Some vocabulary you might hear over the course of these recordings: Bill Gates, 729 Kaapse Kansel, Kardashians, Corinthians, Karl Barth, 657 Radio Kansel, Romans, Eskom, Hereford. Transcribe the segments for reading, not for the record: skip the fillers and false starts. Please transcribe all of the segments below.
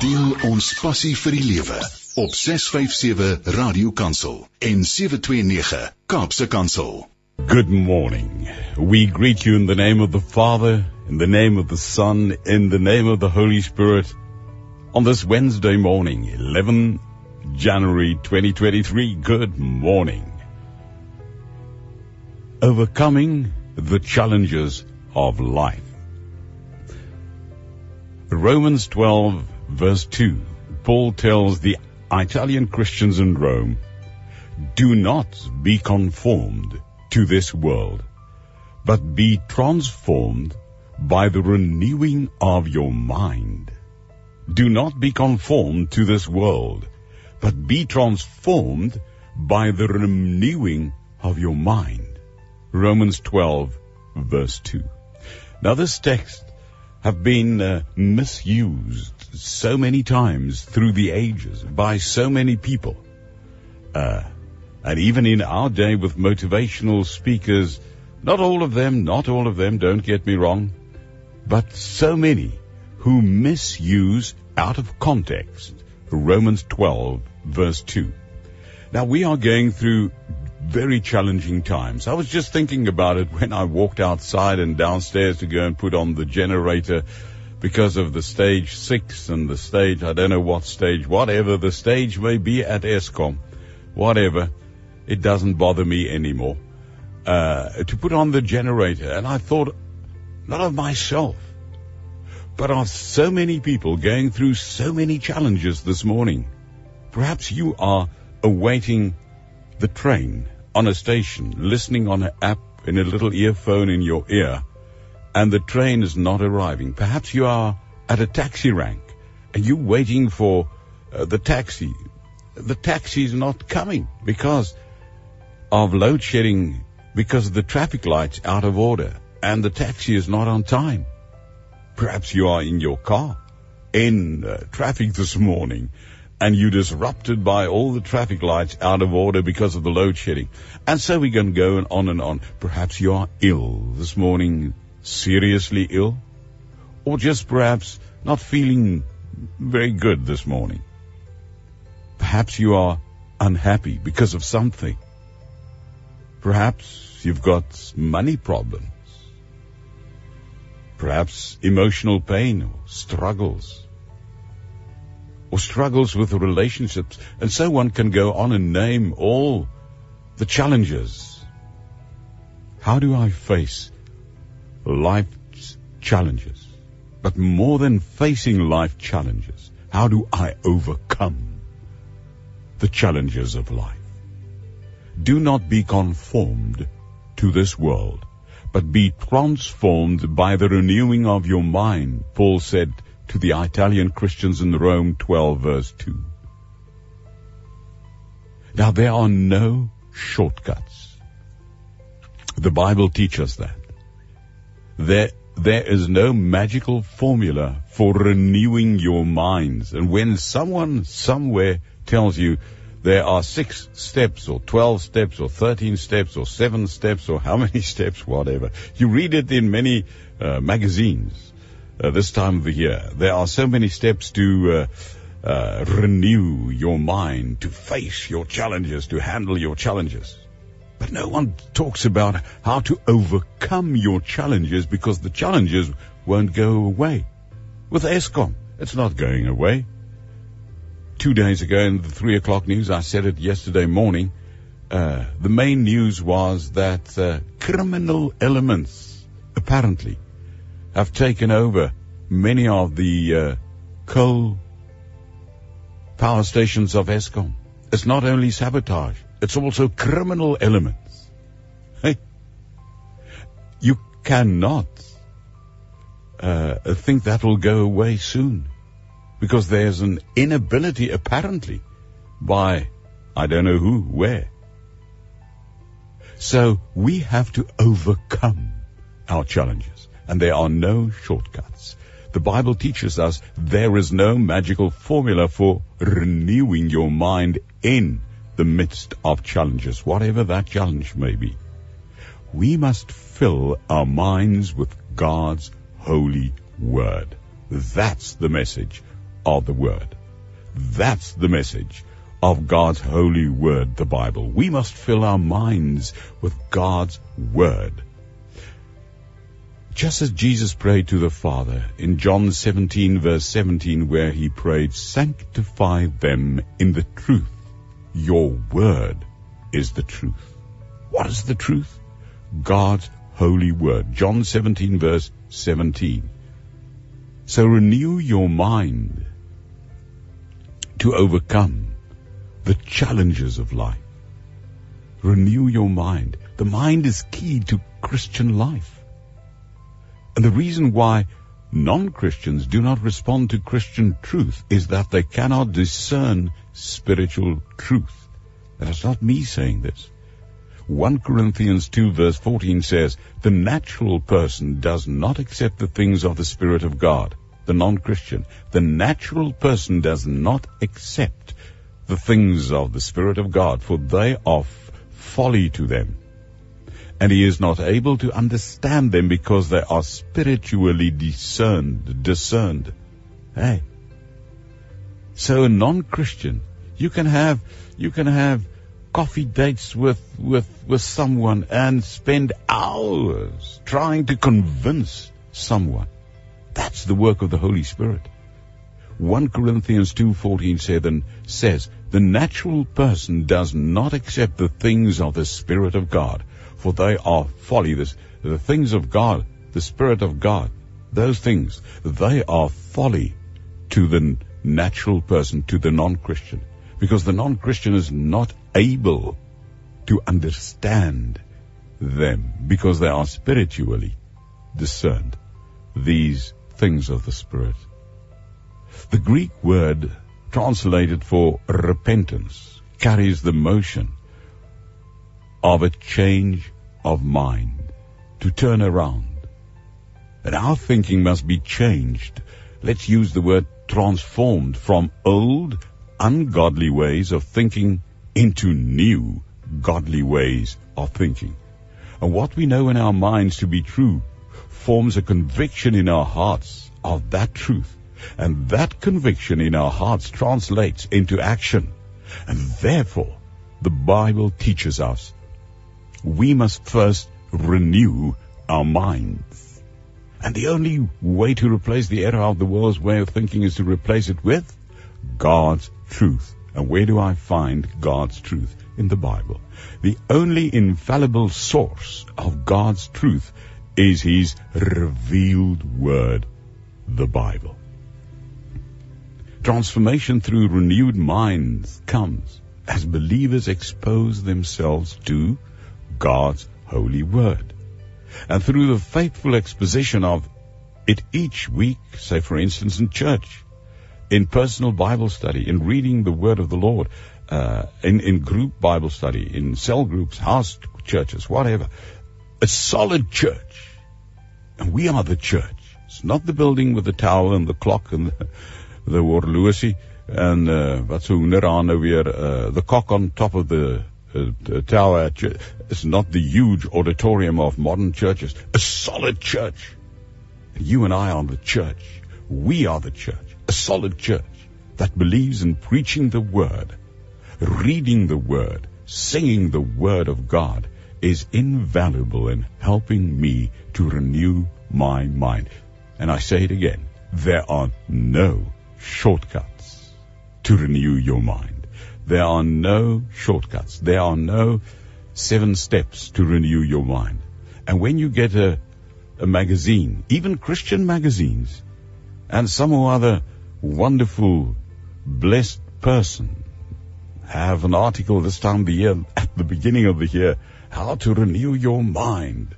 Deel ons passie vir die lewe op 657 Radio Kansel en 729 Kaapse Kansel. Good morning. We greet you in the name of the Father, in the name of the Son, in the name of the Holy Spirit. On this Wednesday morning, 11 January 2023, good morning. Overcoming the challenges of life. Romans 12 verse 2, Paul tells the Italian Christians in Rome, do not be conformed to this world, but be transformed by the renewing of your mind. Do not be conformed to this world, but be transformed by the renewing of your mind. Romans 12 verse 2. Now this text have been misused so many times through the ages by so many people. And even in our day with motivational speakers, not all of them, don't get me wrong, but so many who misuse out of context Romans 12 verse 2. Now we are going through very challenging times. I was just thinking about it when I walked outside and downstairs to go and put on the generator because of the stage 6 and the stage, I don't know what stage, whatever the stage may be at Eskom, whatever, it doesn't bother me anymore, to put on the generator. And I thought, not of myself, but of so many people going through so many challenges this morning. Perhaps you are awaiting the train on a station, listening on an app in a little earphone in your ear, and the train is not arriving. Perhaps you are at a taxi rank and you're waiting for the taxi. The taxi is not coming because of load shedding, because of the traffic lights out of order, and the taxi is not on time. Perhaps you are in your car in traffic this morning, and you disrupted by all the traffic lights out of order because of the load shedding. And so we can go on and on. Perhaps you are ill this morning, seriously ill, or just perhaps not feeling very good this morning. Perhaps you are unhappy because of something. Perhaps you've got money problems. Perhaps emotional pain or struggles. Or struggles with relationships. And so one can go on and name all the challenges. How do I face life's challenges? But more than facing life challenges, how do I overcome the challenges of life? Do not be conformed to this world, but be transformed by the renewing of your mind, Paul said to the Italian Christians in Rome 12 verse 2. Now there are no shortcuts. The Bible teaches that. There is no magical formula for renewing your minds. And when someone somewhere tells you there are 6 steps or 12 steps or 13 steps or 7 steps or how many steps, whatever, you read it in many magazines. This time of the year, there are so many steps to renew your mind, to face your challenges, to handle your challenges. But no one talks about how to overcome your challenges, because the challenges won't go away. With Eskom, it's not going away. 2 days ago in the 3 o'clock news, I said it yesterday morning, the main news was that criminal elements, apparently, have taken over many of the coal power stations of Eskom. It's not only sabotage, it's also criminal elements. Hey, you cannot think that will go away soon, because there's an inability apparently by I don't know who, where. So we have to overcome our challenges. And there are no shortcuts. The Bible teaches us there is no magical formula for renewing your mind in the midst of challenges, whatever that challenge may be. We must fill our minds with God's holy word. That's the message of the Word. That's the message of God's holy Word, the Bible. We must fill our minds with God's Word. Just as Jesus prayed to the Father in John 17, verse 17, where he prayed, "Sanctify them in the truth. Your Word is the truth." What is the truth? God's holy Word. John 17, verse 17. So renew your mind to overcome the challenges of life. Renew your mind. The mind is key to Christian life. And the reason why non-Christians do not respond to Christian truth is that they cannot discern spiritual truth. And it's not me saying this. 1 Corinthians 2 verse 14 says, "The natural person does not accept the things of the Spirit of God." The non-Christian. The natural person does not accept the things of the Spirit of God, for they are folly to them. And he is not able to understand them because they are spiritually discerned. Hey. So a non-Christian, you can have coffee dates with someone and spend hours trying to convince someone. That's the work of the Holy Spirit. 1 Corinthians 2:14 says, "The natural person does not accept the things of the Spirit of God, for they are folly." The things of God, the Spirit of God, those things, they are folly to the natural person, to the non-Christian, because the non-Christian is not able to understand them because they are spiritually discerned, these things of the Spirit. The Greek word translated for repentance carries the motion of a change of mind, to turn around. And our thinking must be changed. Let's use the word transformed from old, ungodly ways of thinking into new, godly ways of thinking. And what we know in our minds to be true forms a conviction in our hearts of that truth. And that conviction in our hearts translates into action. And therefore, the Bible teaches us we must first renew our minds. And the only way to replace the error of the world's way of thinking is to replace it with God's truth. And where do I find God's truth? In the Bible. The only infallible source of God's truth is His revealed Word, the Bible. Transformation through renewed minds comes as believers expose themselves to God's holy Word. And through the faithful exposition of it each week, say for instance in church, in personal Bible study, in reading the Word of the Lord, in group Bible study, in cell groups, house churches, whatever. A solid church. And we are the church. It's not the building with the tower and the clock and the horlosie and wat se hoender aan nou weer, the cock on top of the tower. It's not the huge auditorium of modern churches. A solid church. You and I are the church. We are the church. A solid church that believes in preaching the Word, reading the Word, singing the Word of God is invaluable in helping me to renew my mind. And I say it again, there are no shortcuts to renew your mind. There are no shortcuts. There are no 7 steps to renew your mind. And when you get a magazine, even Christian magazines, and some or other wonderful, blessed person have an article this time of the year, at the beginning of the year, how to renew your mind.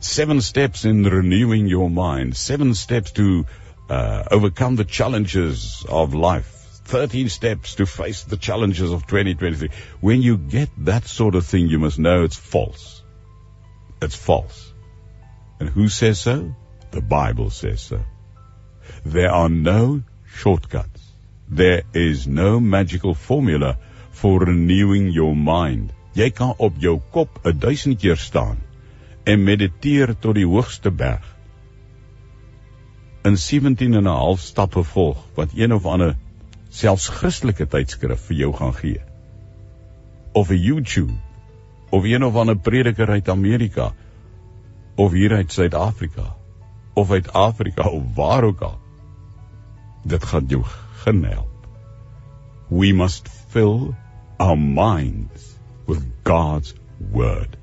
7 steps in renewing your mind. 7 steps to overcome the challenges of life. 13 steps to face the challenges of 2023. When you get that sort of thing, you must know it's false. It's false. And who says so? The Bible says so. There are no shortcuts. There is no magical formula for renewing your mind. Jy kan op jou kop 1000 keer staan en mediteer tot die hoogste berg. in 17,5 stappe volg, wat een of ander selfs christelike tydskrif vir jou gaan gee, of 'n YouTube, of een of ander prediker uit Amerika, of hier uit Suid-Afrika, of uit Afrika, of waar ook al. Dit gaan jou geen help. We must fill our minds with God's word.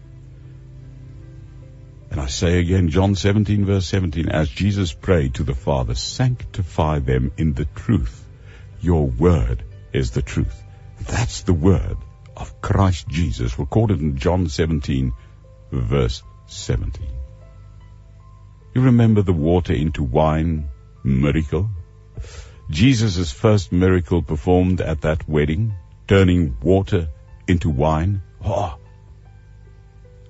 And I say again, John 17 verse 17, as Jesus prayed to the Father, sanctify them in the truth. Your word is the truth. That's the word of Christ Jesus, recorded in John 17 verse 17. You remember the water into wine miracle? Jesus' first miracle performed at that wedding, turning water into wine. Oh,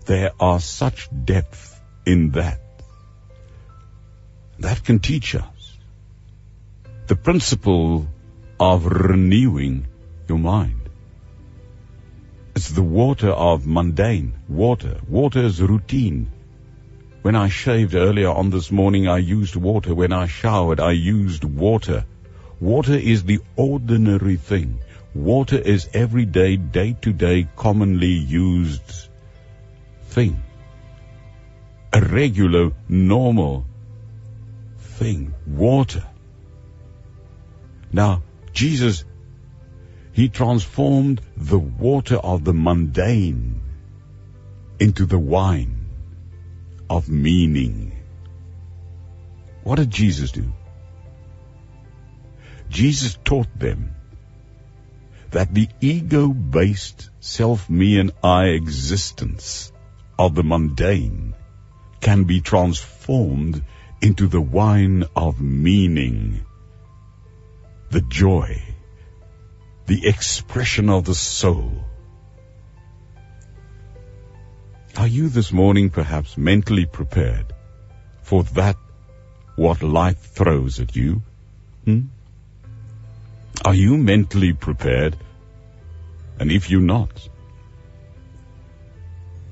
there are such depth in that. That can teach us the principle of renewing your mind. It's the water of mundane water. Water is routine. When I shaved earlier on this morning, I used water. When I showered, I used water. Water is the ordinary thing. Water is everyday, day-to-day, commonly used thing. A regular, normal thing. Water. Now, Jesus, he transformed the water of the mundane into the wine of meaning. What did Jesus do? Jesus taught them that the ego-based self, me and I existence of the mundane can be transformed into the wine of meaning, the joy, the expression of the soul. Are you this morning perhaps mentally prepared for that what life throws at you? Are you mentally prepared? And if you're not,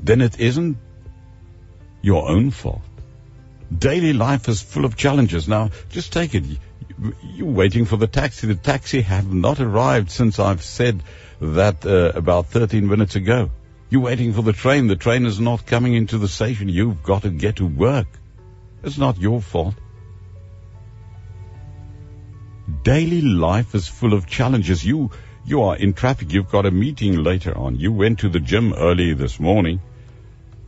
then it isn't your own fault. Daily life is full of challenges. Now, just take it. You're waiting for the taxi. The taxi had not arrived since I've said that about 13 minutes ago. You're waiting for the train. The train is not coming into the station. You've got to get to work. It's not your fault. Daily life is full of challenges. You are in traffic. You've got a meeting later on. You went to the gym early this morning,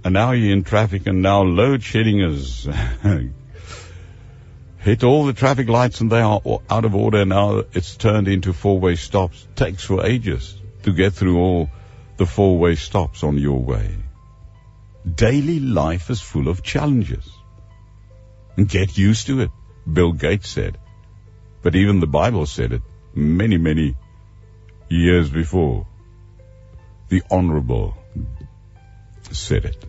and now you're in traffic, and now load shedding has hit all the traffic lights, and they are out of order. Now it's turned into four-way stops. Takes for ages to get through all the four-way stops on your way. Daily life is full of challenges. Get used to it, Bill Gates said. But even the Bible said it many, many years before. The Honorable said it.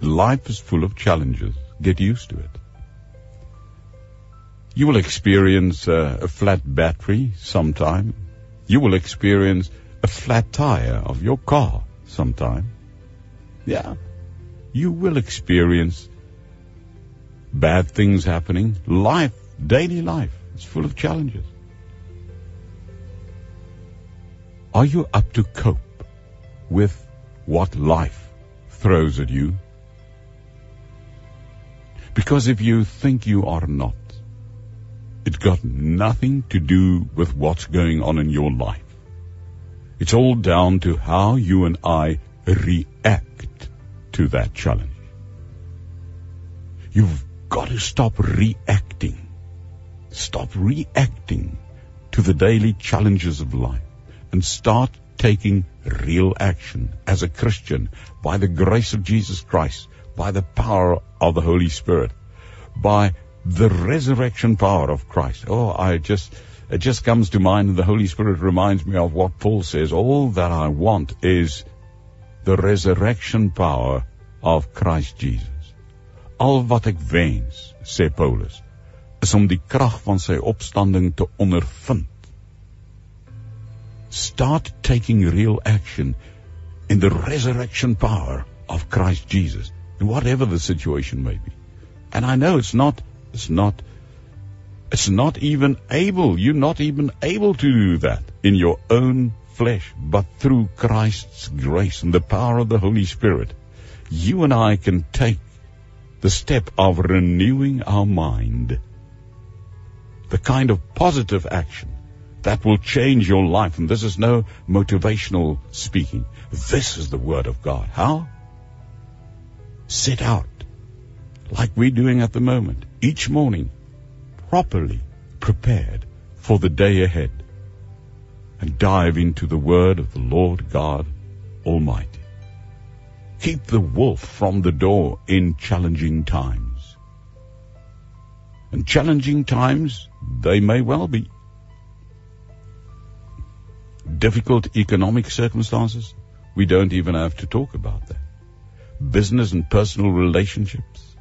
Life is full of challenges. Get used to it. You will experience a flat battery sometime. You will experience a flat tire of your car sometime. Yeah, you will experience bad things happening. Life, daily life, is full of challenges. Are you up to cope with what life throws at you? Because if you think you are not, it's got nothing to do with what's going on in your life. It's all down to how you and I react to that challenge. You've got to stop reacting. Stop reacting to the daily challenges of life and start taking real action as a Christian by the grace of Jesus Christ, by the power of the Holy Spirit, by the resurrection power of Christ. It just comes to mind, and the Holy Spirit reminds me of what Paul says. All that I want is the resurrection power of Christ Jesus. Al wat ek wens, sê Paulus, is om die krag van sy opstanding te ondervind. Start taking real action in the resurrection power of Christ Jesus, in whatever the situation may be. And I know it's not It's not even able. You're not even able to do that in your own flesh, but through Christ's grace and the power of the Holy Spirit, you and I can take the step of renewing our mind. The kind of positive action that will change your life. And this is no motivational speaking. This is the Word of God. How? Set out, like we're doing at the moment, each morning, properly prepared for the day ahead, and dive into the Word of the Lord God Almighty. Keep the wolf from the door in challenging times. And challenging times, they may well be. Difficult economic circumstances, we don't even have to talk about that. Business and personal relationships,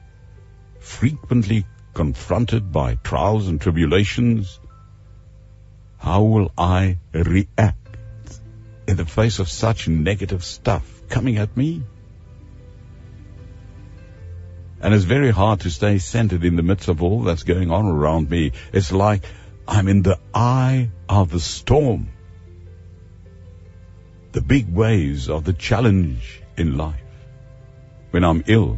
frequently confronted by trials and tribulations. How will I react in the face of such negative stuff coming at me? And it's very hard to stay centered in the midst of all that's going on around me. It's like I'm in the eye of the storm, the big waves of the challenge in life. When I'm ill,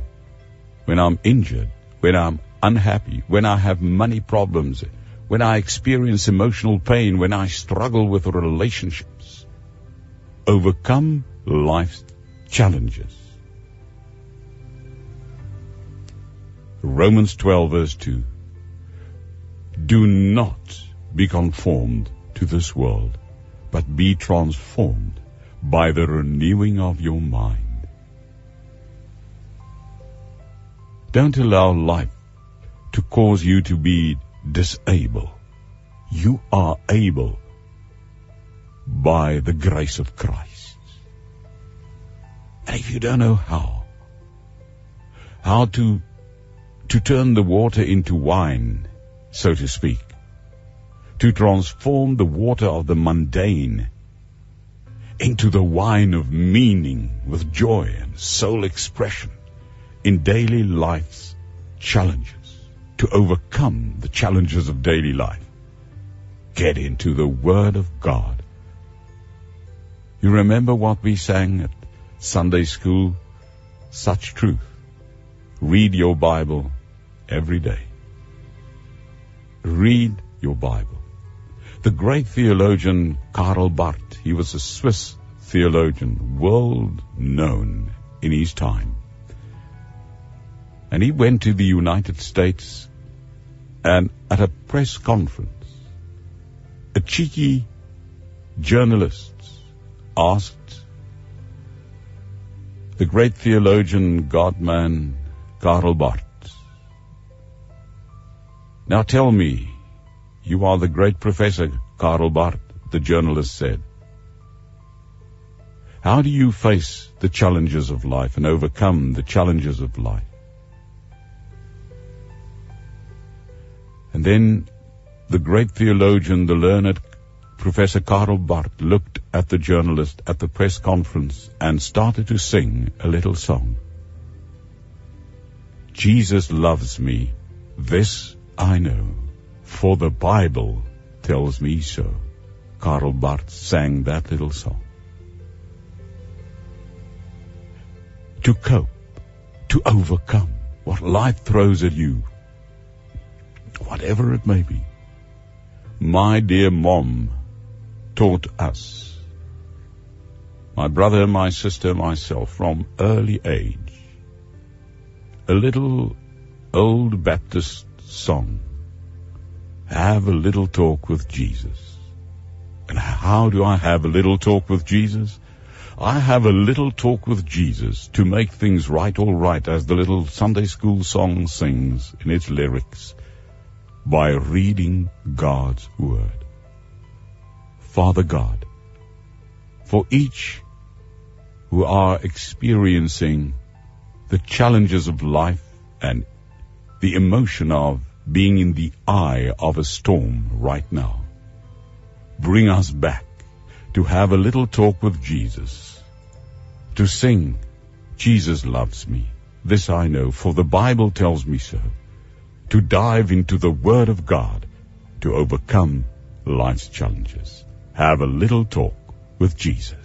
when I'm injured, when I'm unhappy, when I have money problems, when I experience emotional pain, when I struggle with relationships, overcome life's challenges. Romans 12 verse 2. Do not be conformed to this world, but be transformed by the renewing of your mind. Don't allow life to cause you to be disabled. You are able by the grace of Christ. And if you don't know how to turn the water into wine, so to speak, to transform the water of the mundane into the wine of meaning with joy and soul expression in daily life's challenges, to overcome the challenges of daily life, get into the Word of God. You remember what we sang at Sunday school? Such truth. Read your Bible every day. Read your Bible. The great theologian Karl Barth, he was a Swiss theologian, world known in his time. And he went to the United States, and at a press conference, a cheeky journalist asked the great theologian, God-man, Karl Barth, "Now tell me, you are the great professor, Karl Barth," the journalist said. "How do you face the challenges of life and overcome the challenges of life?" And then the great theologian, the learned Professor Karl Barth, looked at the journalist at the press conference and started to sing a little song. Jesus loves me, this I know, for the Bible tells me so. Karl Barth sang that little song. To cope, to overcome what life throws at you, whatever it may be. My dear mom taught us, my brother, my sister, myself, from early age, a little old Baptist song. Have a little talk with Jesus. And how do I have a little talk with Jesus? I have a little talk with Jesus to make things right, all right, as the little Sunday school song sings in its lyrics, by reading God's Word. Father God, for each who are experiencing the challenges of life and the emotion of being in the eye of a storm right now, bring us back to have a little talk with Jesus, to sing, Jesus loves me, this I know, for the Bible tells me so, to dive into the Word of God to overcome life's challenges. Have a little talk with Jesus.